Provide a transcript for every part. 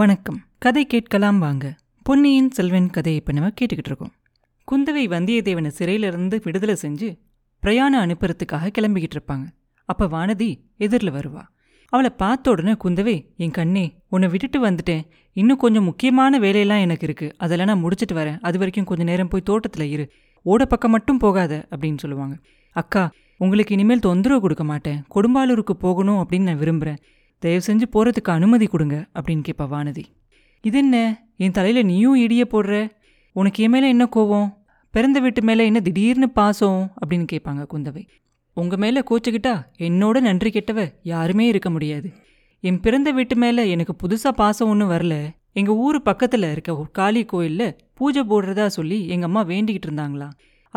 வணக்கம். கதை கேட்கலாம் வாங்க. பொன்னியின் செல்வன் கதையை இப்போ நம்ம கேட்டுக்கிட்டு இருக்கோம். குந்தவை வந்தியத்தேவனை சிறையிலிருந்து விடுதலை செஞ்சு பிரயாணம் அனுப்புறதுக்காக கிளம்பிக்கிட்டு இருப்பாங்க. அப்போ வானதி எதிரில் வருவா. அவளை பார்த்த உடனே குந்தவை, என் கண்ணே, உன்னை விட்டுட்டு வந்துட்டேன், இன்னும் கொஞ்சம் முக்கியமான வேலையெல்லாம் எனக்கு இருக்குது, அதெல்லாம் நான் முடிச்சுட்டு வரேன், அது வரைக்கும் கொஞ்சம் நேரம் போய் தோட்டத்தில் இரு, ஓட பக்கம் மட்டும் போகாத அப்படின்னு சொல்லுவாங்க. அக்கா, உங்களுக்கு இனிமேல் தொந்தரவு கொடுக்க மாட்டேன், கொடும்பாலூருக்கு போகணும் அப்படின்னு நான் விரும்புகிறேன், தயவு செஞ்சு போகிறதுக்கு அனுமதி கொடுங்க அப்படின்னு கேட்பா வானதி. இது என்ன, என் தலையில் நீயும் இடிய போடுற, உனக்கு என் மேலே என்ன கோவம், பிறந்த வீட்டு மேலே என்ன திடீர்னு பாசம் அப்படின்னு கேட்பாங்க குந்தவை. உங்கள் மேலே கோச்சிக்கிட்டா என்னோட நன்றி கெட்டவ யாருமே இருக்க முடியாது. என் பிறந்த வீட்டு மேலே எனக்கு புதுசாக பாசம் ஒன்றும் வரல. எங்கள் ஊர் பக்கத்தில் இருக்க ஒரு காளி கோயிலில் பூஜை போடுறதா சொல்லி எங்கள் அம்மா வேண்டிக்கிட்டு இருந்தாங்களா,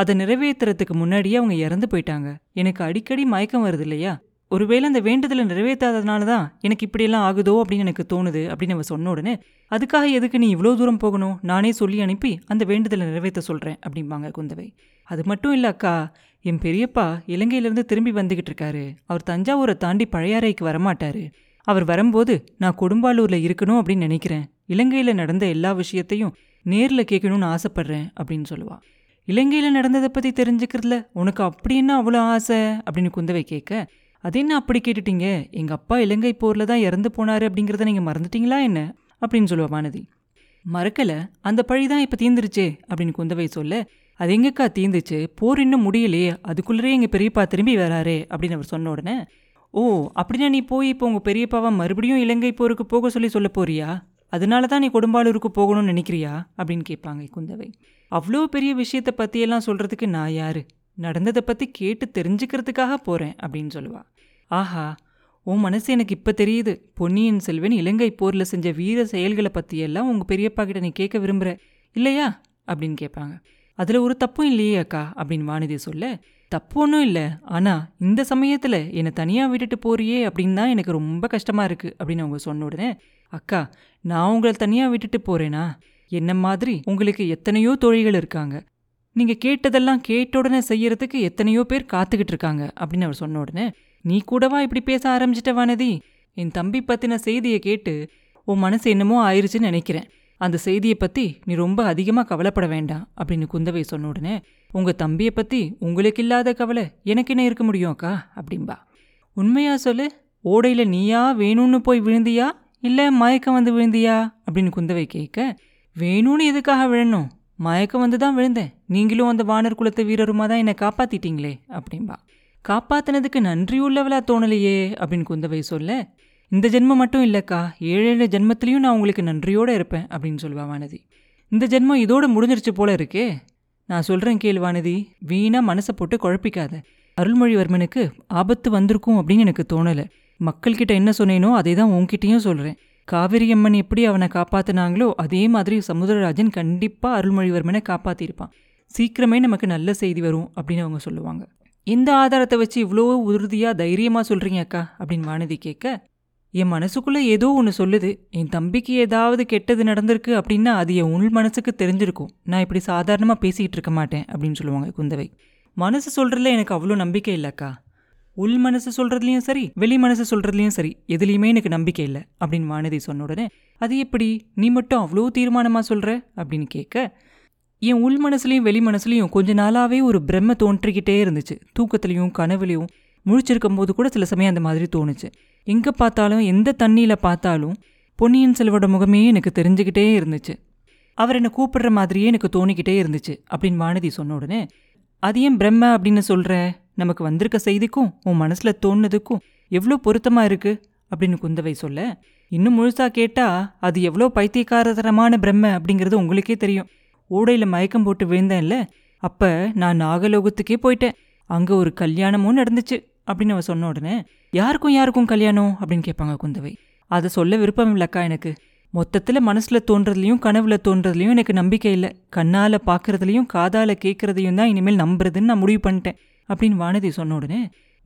அதை நிறைவேற்றுறதுக்கு முன்னாடியே அவங்க இறந்து போயிட்டாங்க. எனக்கு அடிக்கடி மயக்கம் வருது இல்லையா, ஒருவேளை அந்த வேண்டுதலை நிறைவேற்றாததுனால தான் எனக்கு இப்படியெல்லாம் ஆகுதோ அப்படின்னு எனக்கு தோணுது அப்படின்னு அவ சொன்ன உடனே, அதுக்காக எதுக்கு நீ இவ்வளோ தூரம் போகணும், நானே சொல்லி அனுப்பி அந்த வேண்டுதலை நிறைவேற்ற சொல்கிறேன் அப்படிம்பாங்க குந்தவை. அது மட்டும் இல்லை அக்கா, என் பெரியப்பா இலங்கையிலேருந்து திரும்பி வந்துக்கிட்டு இருக்காரு, அவர் தஞ்சாவூரை தாண்டி பழையாறைக்கு வரமாட்டார், அவர் வரும்போது நான் கொடும்பாலூரில் இருக்கணும் அப்படின்னு நினைக்கிறேன், இலங்கையில் நடந்த எல்லா விஷயத்தையும் நேரில் கேட்கணும்னு ஆசைப்பட்றேன் அப்படின்னு சொல்லுவாள். இலங்கையில் நடந்ததை பற்றி தெரிஞ்சுக்கிறதுல உனக்கு அப்படின்னா அவ்வளோ ஆசை அப்படின்னு குந்தவை கேட்க, அது என்ன அப்படி கேட்டுட்டீங்க, எங்கள் அப்பா இலங்கை போரில் தான் இறந்து போனார் அப்படிங்கிறத நீங்கள் மறந்துட்டீங்களா என்ன அப்படின்னு சொல்லுவா வானதி. மறக்கலை, அந்த பழி தான் இப்போ தீந்துருச்சே அப்படின்னு குந்தவை சொல்ல, அது எங்கக்கா தீந்துச்சு, போர் இன்னும் முடியலையே, அதுக்குள்ளேயே எங்கள் பெரியப்பா திரும்பி வராரே அப்படின்னு அவர் சொன்ன உடனே, ஓ அப்படின்னா நீ போய் இப்போ உங்கள் பெரியப்பாவை மறுபடியும் இலங்கை போருக்கு போக சொல்லி சொல்ல போறியா, அதனால தான் நீ கொடும்பாலூருக்கு போகணும்னு நினைக்கிறியா அப்படின்னு கேட்பாங்க குந்தவை. அவ்வளோ பெரிய விஷயத்தை பற்றியெல்லாம் சொல்கிறதுக்கு நான் யார், நடந்ததை பற்றி கேட்டு தெரிஞ்சுக்கிறதுக்காக போகிறேன் அப்படின்னு சொல்லுவாள். ஆஹா, உன் மனசு எனக்கு இப்போ தெரியுது, பொன்னியின் செல்வன் இலங்கை போரில் செஞ்ச வீர செயல்களை பற்றியெல்லாம் உங்கள் பெரியப்பா கிட்ட நீ கேட்க விரும்புகிற இல்லையா அப்படின்னு கேட்பாங்க. அதில் ஒரு தப்பும் இல்லையே அக்கா அப்படின்னு வானதி சொல்ல, தப்பு ஒன்றும் இல்லை, ஆனால் இந்த சமயத்தில் என்னை தனியாக விட்டுட்டு போறியே அப்படின்னு தான் எனக்கு ரொம்ப கஷ்டமாக இருக்குது அப்படின்னு அவங்க சொன்ன உடனே, அக்கா நான் உங்களை தனியாக விட்டுட்டு போகிறேனா, என்ன மாதிரி உங்களுக்கு எத்தனையோ தோழிகள் இருக்காங்க, நீங்கள் கேட்டதெல்லாம் கேட்ட உடனே செய்யறதுக்கு எத்தனையோ பேர் காத்துக்கிட்டு இருக்காங்க அப்படின்னு அவர் சொன்ன உடனே, நீ கூடவா இப்படி பேச ஆரம்பிச்சிட்ட வானதி, என் தம்பி பற்றின செய்தியை கேட்டு உன் மனசு என்னமோ ஆயிடுச்சுன்னு நினைக்கிறேன், அந்த செய்தியை பற்றி நீ ரொம்ப அதிகமாக கவலைப்பட வேண்டாம் அப்படின்னு குந்தவை சொன்ன உடனே, உங்கள் தம்பியை பற்றி உங்களுக்கு இல்லாத கவலை எனக்கு என்ன இருக்க முடியும் அக்கா அப்படின்பா. உண்மையா சொல்லு, ஓடையில் நீயா வேணும்னு போய் விழுந்தியா இல்லை மயக்கம் வந்து விழுந்தியா அப்படின்னு குந்தவை கேட்க, வேணும்னு எதுக்காக விழணும், மயக்கம் வந்து தான் விழுந்தேன், நீங்களும் அந்த வானர் குலத்தை வீரருமா தான் என்னை காப்பாற்றிட்டீங்களே அப்படின்பா. காப்பாற்றினதுக்கு நன்றியுள்ளவளாக தோணலையே அப்படின்னு குந்தவை சொல்ல, இந்த ஜென்மம் மட்டும் இல்லைக்கா, 7 ஜென்மத்திலையும் நான் உங்களுக்கு நன்றியோடு இருப்பேன் அப்படின்னு சொல்லுவா வானதி. இந்த ஜென்மம் இதோடு முடிஞ்சிருச்சு போல இருக்கே, நான் சொல்கிறேன் கேள் வானதி, வீணாக மனசை போட்டு குழப்பிக்காத, அருள்மொழிவர்மனுக்கு ஆபத்து வந்திருக்கும் அப்படின்னு எனக்கு தோணலை, மக்கள்கிட்ட என்ன சொன்னேனோ அதை தான் உன்கிட்டையும் சொல்கிறேன், காவிரி அம்மன் எப்படி அவனை காப்பாற்றினாங்களோ அதே மாதிரி சமுதிரராஜன் கண்டிப்பாக அருள்மொழிவர்மனை காப்பாற்றியிருப்பான், சீக்கிரமே நமக்கு நல்ல செய்தி வரும் அப்படின்னு அவங்க சொல்லுவாங்க. எந்த ஆதாரத்தை வச்சு இவ்வளோ உறுதியாக தைரியமாக சொல்கிறீங்க அக்கா அப்படின்னு வானதி கேட்க, என் மனசுக்குள்ளே ஏதோ ஒன்று சொல்லுது, என் தம்பிக்கு ஏதாவது கெட்டது நடந்திருக்கு அப்படின்னா அது என் உள் மனசுக்கு தெரிஞ்சிருக்கும், நான் இப்படி சாதாரணமாக பேசிக்கிட்டு இருக்க மாட்டேன் அப்படின்னு சொல்லுவாங்க குந்தவை. மனசு சொல்கிறதுல எனக்கு அவ்வளோ நம்பிக்கை இல்லைக்கா, உள் மனசு சொல்கிறதுலையும் சரி வெளி மனசு சொல்கிறதுலையும் சரி எதுலேயுமே எனக்கு நம்பிக்கை இல்லை அப்படின்னு வானதி சொன்ன உடனே, அது எப்படி நீ மட்டும் அவ்வளோ தீர்மானமாக சொல்கிற அப்படின்னு கேட்க, என் உள் மனசுலையும் வெளி மனசுலையும் கொஞ்ச நாளாகவே ஒரு பிரம்ம தோன்றிக்கிட்டே இருந்துச்சு, தூக்கத்துலையும் கனவுலையும் முழிச்சிருக்கும் போது கூட சில சமயம் அந்த மாதிரி தோணுச்சு, எங்கே பார்த்தாலும் எந்த தண்ணியில் பார்த்தாலும் பொன்னியின் செல்வனோட முகமே எனக்கு தெரிஞ்சுக்கிட்டே இருந்துச்சு, அவர் என்னை கூப்பிடுற மாதிரியே எனக்கு தோணிக்கிட்டே இருந்துச்சு அப்படின்னு வானதி சொன்ன உடனே, அது ஏன் பிரம்ம அப்படின்னு சொல்கிற, நமக்கு வந்திருக்க செய்திக்கும் உன் மனசில் தோணுனதுக்கும் எவ்வளோ பொருத்தமாக இருக்குது அப்படின்னு குந்தவை சொல்ல, இன்னும் முழுசாக கேட்டால் அது எவ்வளோ பைத்தியக்காரத்தனமான பிரம்ம அப்படிங்கிறது உங்களுக்கே தெரியும், ஓடையில் மயக்கம் போட்டு விழுந்தேன்ல, அப்போ நான் நாகலோகத்துக்கே போயிட்டேன், அங்கே ஒரு கல்யாணமும் நடந்துச்சு அப்படின்னு அவன் சொன்ன உடனே, யாருக்கும் யாருக்கும் கல்யாணம் அப்படின்னு கேட்பாங்க குந்தவை. அதை சொல்ல விருப்பம் இல்லைக்கா, எனக்கு மொத்தத்தில் மனசில் தோன்றதுலையும் கனவுல தோன்றதுலையும் எனக்கு நம்பிக்கை இல்லை, கண்ணால் பார்க்குறதுலையும் காதால் கேட்குறதையும் தான் இனிமேல் நம்புறதுன்னு நான் முடிவு பண்ணிட்டேன் அப்படின்னு வானதி சொன்ன உடனே,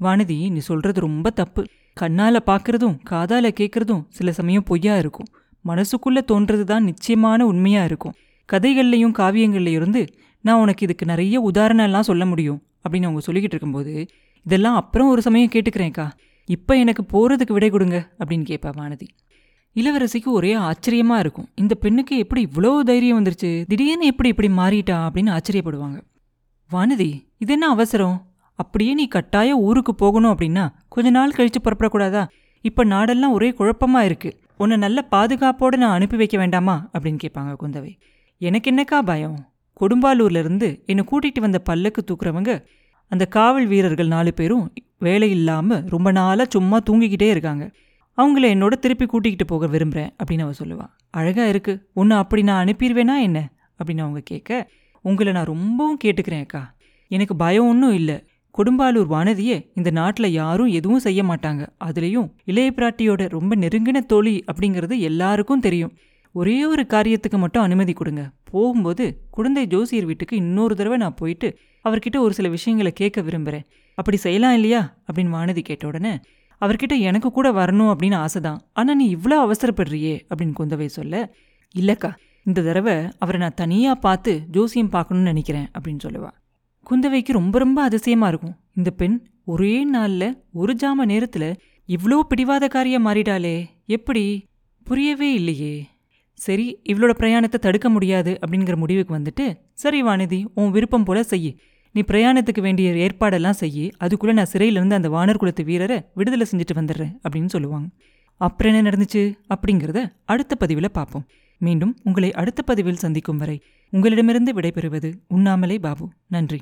வானதி நீ சொல்கிறது ரொம்ப தப்பு, கண்ணால் பார்க்குறதும் காதால் கேட்குறதும் சில சமயம் பொய்யா இருக்கும், மனசுக்குள்ளே தோன்றது தான் நிச்சயமான உண்மையாக இருக்கும், கதைகள்லையும் காவியங்கள்லையும் இருந்து நான் உனக்கு இதுக்கு நிறைய உதாரணம்லாம் சொல்ல முடியும் அப்படின்னு அவங்க சொல்லிக்கிட்டு இருக்கும்போது, இதெல்லாம் அப்புறம் ஒரு சமயம் கேட்டுக்கிறேன்க்கா, இப்போ எனக்கு போகிறதுக்கு விடை கொடுங்க அப்படின்னு கேட்பா வானதி. இளவரசிக்கு ஒரே ஆச்சரியமா இருக்கும், இந்த பெண்ணுக்கு எப்படி இவ்வளோ தைரியம் வந்துருச்சு, திடீர்னு எப்படி மாறிட்டா அப்படின்னு ஆச்சரியப்படுவாங்க. வானதி, இது என்ன அவசரம்? அப்படியே நீ கட்டாய ஊருக்கு போகணும் அப்படின்னா கொஞ்ச நாள் கழிச்சு புறப்படக்கூடாதா? இப்போ நாடெல்லாம் ஒரே குழப்பமா இருக்கு, உன்னை நல்ல பாதுகாப்போடு நான் அனுப்பி வைக்க வேண்டாமா அப்படின்னு கேட்பாங்க குந்தவை. எனக்கு என்னக்கா பயம், கொடும்பாலூர்லேருந்து என்னை கூட்டிகிட்டு வந்த பல்லுக்கு தூக்குறவங்க அந்த காவல் வீரர்கள் 4 பேரும் வேலை இல்லாமல் ரொம்ப நாளாக சும்மா தூங்கிக்கிட்டே இருக்காங்க. அவங்கள என்னோட திருப்பி கூட்டிக்கிட்டு போக விரும்புகிறேன் அப்படின்னு அவ சொல்லுவாள். அழகாக இருக்குது ஒன்று, அப்படி நான் அனுப்பிடுவேனா என்ன அப்படின்னு அவங்க கேட்க, உங்களை நான் ரொம்பவும் கேட்டுக்கிறேன் அக்கா, எனக்கு பயம் ஒன்றும் இல்லை. கொடும்பாலூர் வானதியே இந்த நாட்டில் யாரும் எதுவும் செய்ய மாட்டாங்க, அதுலேயும் இளைய பிராட்டியோட ரொம்ப நெருங்கின தோழி அப்படிங்கிறது எல்லாருக்கும் தெரியும். ஒரே ஒரு காரியத்துக்கு மட்டும் அனுமதி கொடுங்க, போகும்போது குழந்தை ஜோசியர் வீட்டுக்கு இன்னொரு தடவை நான் போயிட்டு அவர்கிட்ட ஒரு சில விஷயங்களை கேட்க விரும்புகிறேன், அப்படி செய்யலாம் இல்லையா அப்படின்னு வானதி கேட்ட உடனே, அவர்கிட்ட எனக்கு கூட வரணும் அப்படின்னு ஆசைதான், ஆனால் நீ இவ்வளோ அவசரப்படுறியே அப்படின்னு குந்தவை சொல்ல, இல்லைக்கா இந்த தடவை அவரை நான் தனியாக பார்த்து ஜோசியம் பார்க்கணும்னு நினைக்கிறேன் அப்படின்னு சொல்லுவாள். குந்தவைக்கு ரொம்ப ரொம்ப அதிசயமாக இருக்கும், இந்த பெண் ஒரே நாளில் ஒரு ஜாம நேரத்தில் இவ்வளோ பிடிவாத காரியம் மாறிட்டாளே, எப்படி புரியவே இல்லையே. சரி, இவளோட பிரயாணத்தை தடுக்க முடியாது அப்படிங்கிற முடிவுக்கு வந்துட்டு, சரி வானதி உன் விருப்பம் போல செய்யு, நீ பிரயாணத்துக்கு வேண்டிய ஏற்பாடெல்லாம் செய்யி, அதுக்குள்ளே நான் சிறையிலேருந்து அந்த வானர் குலத்து வீரரை விடுதலை செஞ்சுட்டு வந்துடுறேன் அப்படின்னு சொல்லுவாங்க. அப்புறம் என்ன நடந்துச்சு அப்படிங்கிறத அடுத்த பதிவில் பார்ப்போம். மீண்டும் உங்களை அடுத்த பதிவில் சந்திக்கும் வரை உங்களிடமிருந்து விடைபெறுவது உண்ணாமலே பாபு. நன்றி.